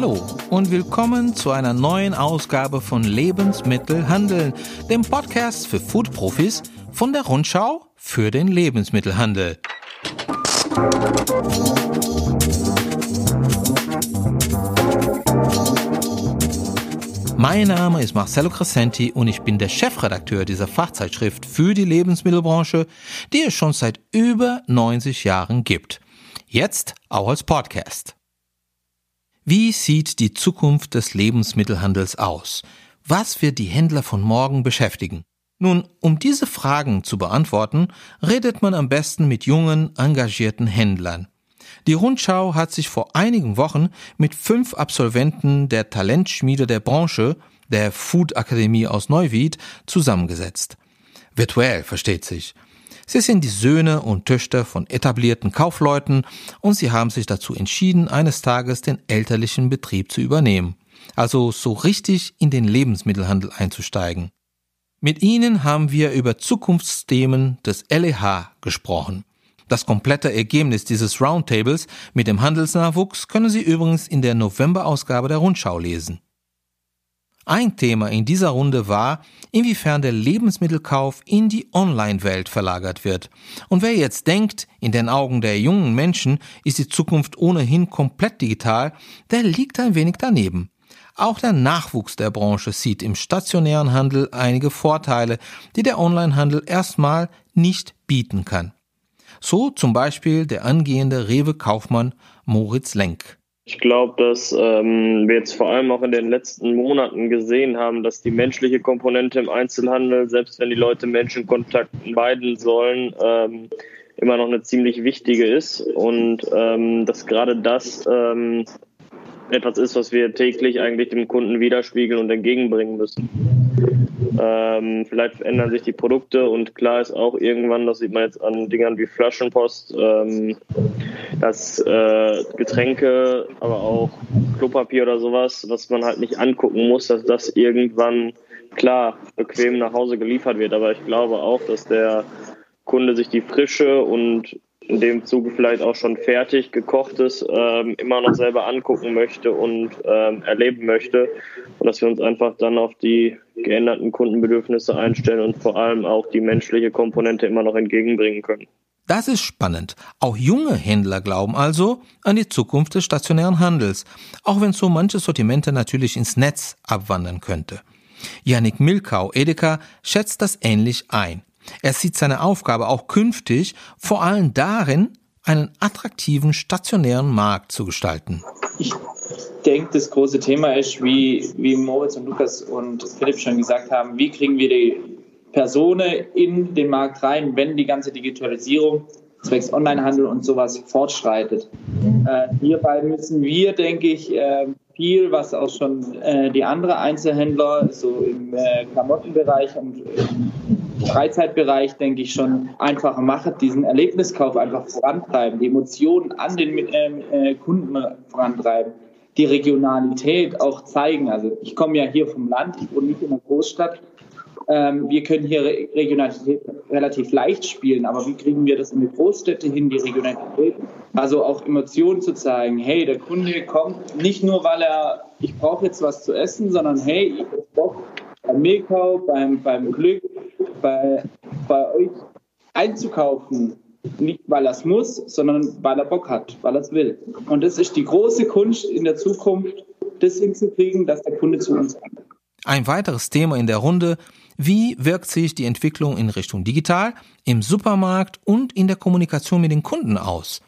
Hallo und willkommen zu einer neuen Ausgabe von Lebensmittel handeln, dem Podcast für Food-Profis von der Rundschau für den Lebensmittelhandel. Mein Name ist Marcello Crescenti und ich bin der Chefredakteur dieser Fachzeitschrift für die Lebensmittelbranche, die es schon seit über 90 Jahren gibt. Jetzt auch als Podcast. Wie sieht die Zukunft des Lebensmittelhandels aus? Was wird die Händler von morgen beschäftigen? Nun, um diese Fragen zu beantworten, redet man am besten mit jungen, engagierten Händlern. Die Rundschau hat sich vor einigen Wochen mit 5 Absolventen der Talentschmiede der Branche, der Food Akademie aus Neuwied, zusammengesetzt. Virtuell, versteht sich. Sie sind die Söhne und Töchter von etablierten Kaufleuten und sie haben sich dazu entschieden, eines Tages den elterlichen Betrieb zu übernehmen. Also so richtig in den Lebensmittelhandel einzusteigen. Mit ihnen haben wir über Zukunftsthemen des LEH gesprochen. Das komplette Ergebnis dieses Roundtables mit dem Handelsnachwuchs können Sie übrigens in der November-Ausgabe der Rundschau lesen. Ein Thema in dieser Runde war, inwiefern der Lebensmittelkauf in die Online-Welt verlagert wird. Und wer jetzt denkt, in den Augen der jungen Menschen ist die Zukunft ohnehin komplett digital, der liegt ein wenig daneben. Auch der Nachwuchs der Branche sieht im stationären Handel einige Vorteile, die der Online-Handel erstmal nicht bieten kann. So zum Beispiel der angehende Rewe-Kaufmann Moritz Lenk. Ich glaube, dass wir jetzt vor allem auch in den letzten Monaten gesehen haben, dass die menschliche Komponente im Einzelhandel, selbst wenn die Leute Menschenkontakt meiden sollen, immer noch eine ziemlich wichtige ist. Und dass gerade das etwas ist, was wir täglich eigentlich dem Kunden widerspiegeln und entgegenbringen müssen. Vielleicht verändern sich die Produkte und klar ist auch irgendwann, das sieht man jetzt an Dingern wie Flaschenpost, dass Getränke, aber auch Klopapier oder sowas, was man halt nicht angucken muss, dass das irgendwann klar bequem nach Hause geliefert wird. Aber ich glaube auch, dass der Kunde sich die Frische und in dem Zuge vielleicht auch schon fertig gekochtes immer noch selber angucken möchte und erleben möchte und dass wir uns einfach dann auf die geänderten Kundenbedürfnisse einstellen und vor allem auch die menschliche Komponente immer noch entgegenbringen können. Das ist spannend. Auch junge Händler glauben also an die Zukunft des stationären Handels, auch wenn so manche Sortimente natürlich ins Netz abwandern könnte. Yannik Milkau, Edeka, schätzt das ähnlich ein. Er sieht seine Aufgabe auch künftig vor allem darin, einen attraktiven stationären Markt zu gestalten. Ich denke, das große Thema ist, wie Moritz und Lukas und Philipp schon gesagt haben, wie kriegen wir die Personen in den Markt rein, wenn die ganze Digitalisierung zwecks Onlinehandel und sowas fortschreitet. Hierbei müssen wir, denke ich, viel, was auch schon die anderen Einzelhändler so im Klamottenbereich und Freizeitbereich, denke ich, schon einfacher macht, diesen Erlebniskauf einfach vorantreiben, die Emotionen an den Kunden vorantreiben, die Regionalität auch zeigen. Also ich komme ja hier vom Land, ich wohne nicht in einer Großstadt. Wir können hier Regionalität relativ leicht spielen, aber wie kriegen wir das in die Großstädte hin, die Regionalität? Also auch Emotionen zu zeigen, hey, der Kunde kommt nicht nur, weil ich brauche jetzt was zu essen, sondern hey, ich habe Bock beim Milchkauf, beim Glück, bei euch einzukaufen. Nicht, weil er es muss, sondern weil er Bock hat, weil er es will. Und das ist die große Kunst in der Zukunft, das hinzukriegen, dass der Kunde zu uns kommt. Ein weiteres Thema in der Runde: Wie wirkt sich die Entwicklung in Richtung digital, im Supermarkt und in der Kommunikation mit den Kunden aus?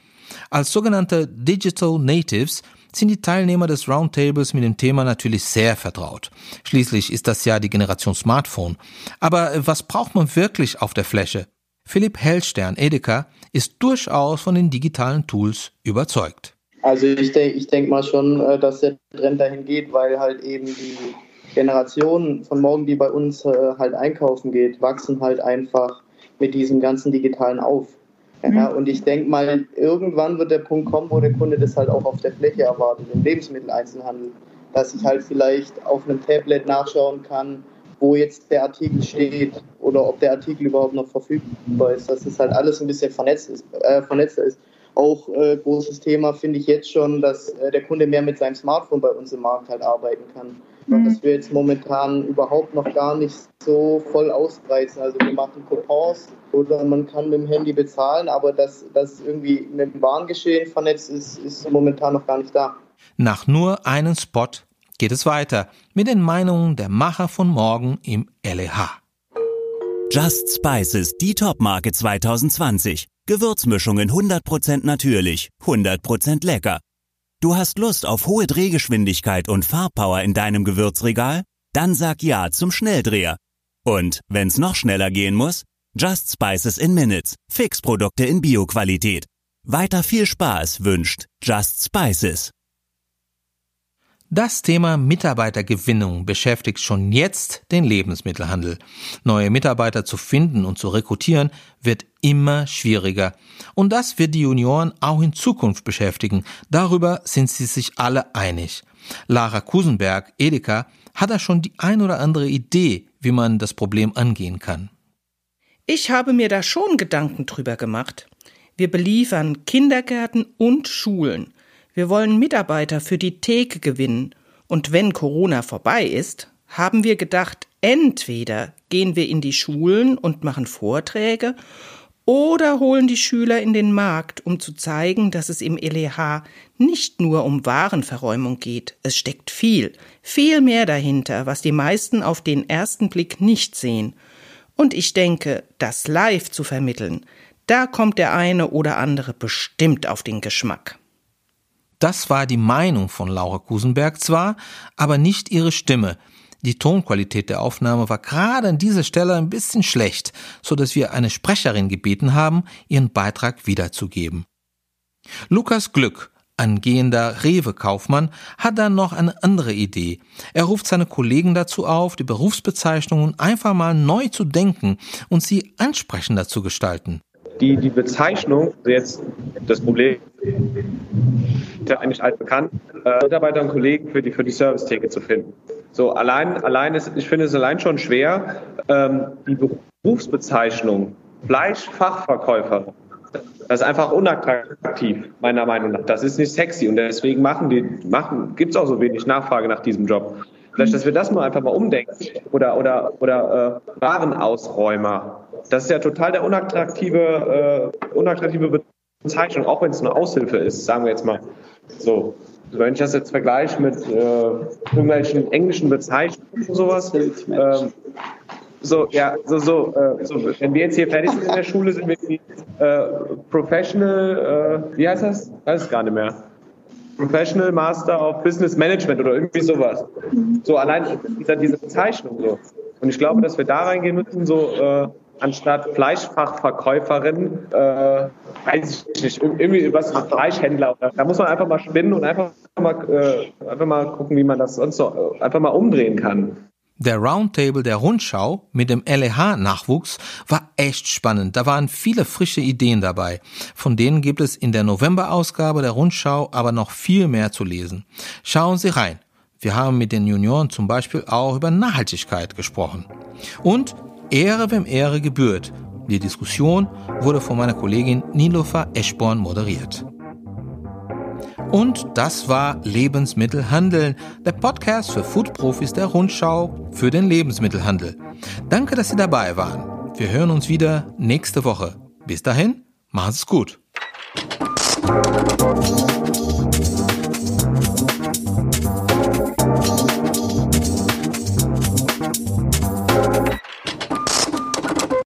Als sogenannte Digital Natives sind die Teilnehmer des Roundtables mit dem Thema natürlich sehr vertraut. Schließlich ist das ja die Generation Smartphone. Aber was braucht man wirklich auf der Fläche? Philipp Hellstern, Edeka, ist durchaus von den digitalen Tools überzeugt. Also ich denke mal schon, dass der Trend dahin geht, weil halt eben die Generationen von morgen, die bei uns halt einkaufen geht, wachsen halt einfach mit diesem ganzen Digitalen auf. Ja, und ich denke mal, irgendwann wird der Punkt kommen, wo der Kunde das halt auch auf der Fläche erwartet, im Lebensmitteleinzelhandel, dass ich halt vielleicht auf einem Tablet nachschauen kann, wo jetzt der Artikel steht oder ob der Artikel überhaupt noch verfügbar ist, dass das halt alles ein bisschen vernetzter ist. Auch großes Thema finde ich jetzt schon, dass der Kunde mehr mit seinem Smartphone bei uns im Markt halt arbeiten kann. Mhm. Was wir jetzt momentan überhaupt noch gar nicht so voll ausreizen. Also wir machen Coupons oder man kann mit dem Handy bezahlen, aber dass das irgendwie mit dem Warengeschehen vernetzt ist, ist momentan noch gar nicht da. Nach nur einem Spot geht es weiter mit den Meinungen der Macher von morgen im LEH. Just Spices, die Top-Marke 2020. Gewürzmischungen 100% natürlich, 100% lecker. Du hast Lust auf hohe Drehgeschwindigkeit und Farbpower in deinem Gewürzregal? Dann sag ja zum Schnelldreher. Und wenn's noch schneller gehen muss, Just Spices in Minutes, Fixprodukte in Bioqualität. Weiter viel Spaß wünscht Just Spices. Das Thema Mitarbeitergewinnung beschäftigt schon jetzt den Lebensmittelhandel. Neue Mitarbeiter zu finden und zu rekrutieren wird immer schwieriger. Und das wird die Junioren auch in Zukunft beschäftigen. Darüber sind sie sich alle einig. Lara Kusenberg, Edeka, hat da schon die ein oder andere Idee, wie man das Problem angehen kann. Ich habe mir da schon Gedanken drüber gemacht. Wir beliefern Kindergärten und Schulen. Wir wollen Mitarbeiter für die Theke gewinnen. Und wenn Corona vorbei ist, haben wir gedacht, entweder gehen wir in die Schulen und machen Vorträge oder holen die Schüler in den Markt, um zu zeigen, dass es im LEH nicht nur um Warenverräumung geht. Es steckt viel, viel mehr dahinter, was die meisten auf den ersten Blick nicht sehen. Und ich denke, das live zu vermitteln, da kommt der eine oder andere bestimmt auf den Geschmack. Das war die Meinung von Laura Kusenberg zwar, aber nicht ihre Stimme. Die Tonqualität der Aufnahme war gerade an dieser Stelle ein bisschen schlecht, sodass wir eine Sprecherin gebeten haben, ihren Beitrag wiederzugeben. Lukas Glück, angehender Rewe-Kaufmann, hat dann noch eine andere Idee. Er ruft seine Kollegen dazu auf, die Berufsbezeichnungen einfach mal neu zu denken und sie ansprechender zu gestalten. Die Bezeichnung, jetzt das Problem ist ja eigentlich altbekannt, Mitarbeiter und Kollegen für die Servicetheke zu finden. So, ich finde es allein schon schwer, die Berufsbezeichnung Fleischfachverkäufer, das ist einfach unattraktiv, meiner Meinung nach. Das ist nicht sexy und deswegen gibt es auch so wenig Nachfrage nach diesem Job. Vielleicht, dass wir das mal einfach mal umdenken oder Warenausräumer. Das ist ja total der unattraktive Bezeichnung, auch wenn es eine Aushilfe ist, sagen wir jetzt mal so. Wenn ich das jetzt vergleiche mit irgendwelchen englischen Bezeichnungen und sowas, wenn wir jetzt hier fertig sind in der Schule, sind wir die Professional, wie heißt das? Weiß es gar nicht mehr. Professional Master of Business Management oder irgendwie sowas. So allein diese Bezeichnung so. Und ich glaube, dass wir da reingehen müssen, so anstatt Fleischfachverkäuferin, weiß ich nicht, irgendwie was mit Fleischhändler. Da muss man einfach mal spinnen und einfach mal gucken, wie man das sonst so einfach mal umdrehen kann. Der Roundtable der Rundschau mit dem LEH-Nachwuchs war echt spannend. Da waren viele frische Ideen dabei. Von denen gibt es in der November-Ausgabe der Rundschau aber noch viel mehr zu lesen. Schauen Sie rein. Wir haben mit den Junioren zum Beispiel auch über Nachhaltigkeit gesprochen. Und Ehre, wem Ehre gebührt. Die Diskussion wurde von meiner Kollegin Nilofar Eschborn moderiert. Und das war Lebensmittelhandeln, der Podcast für Foodprofis der Rundschau für den Lebensmittelhandel. Danke, dass Sie dabei waren. Wir hören uns wieder nächste Woche. Bis dahin, machen Sie es gut.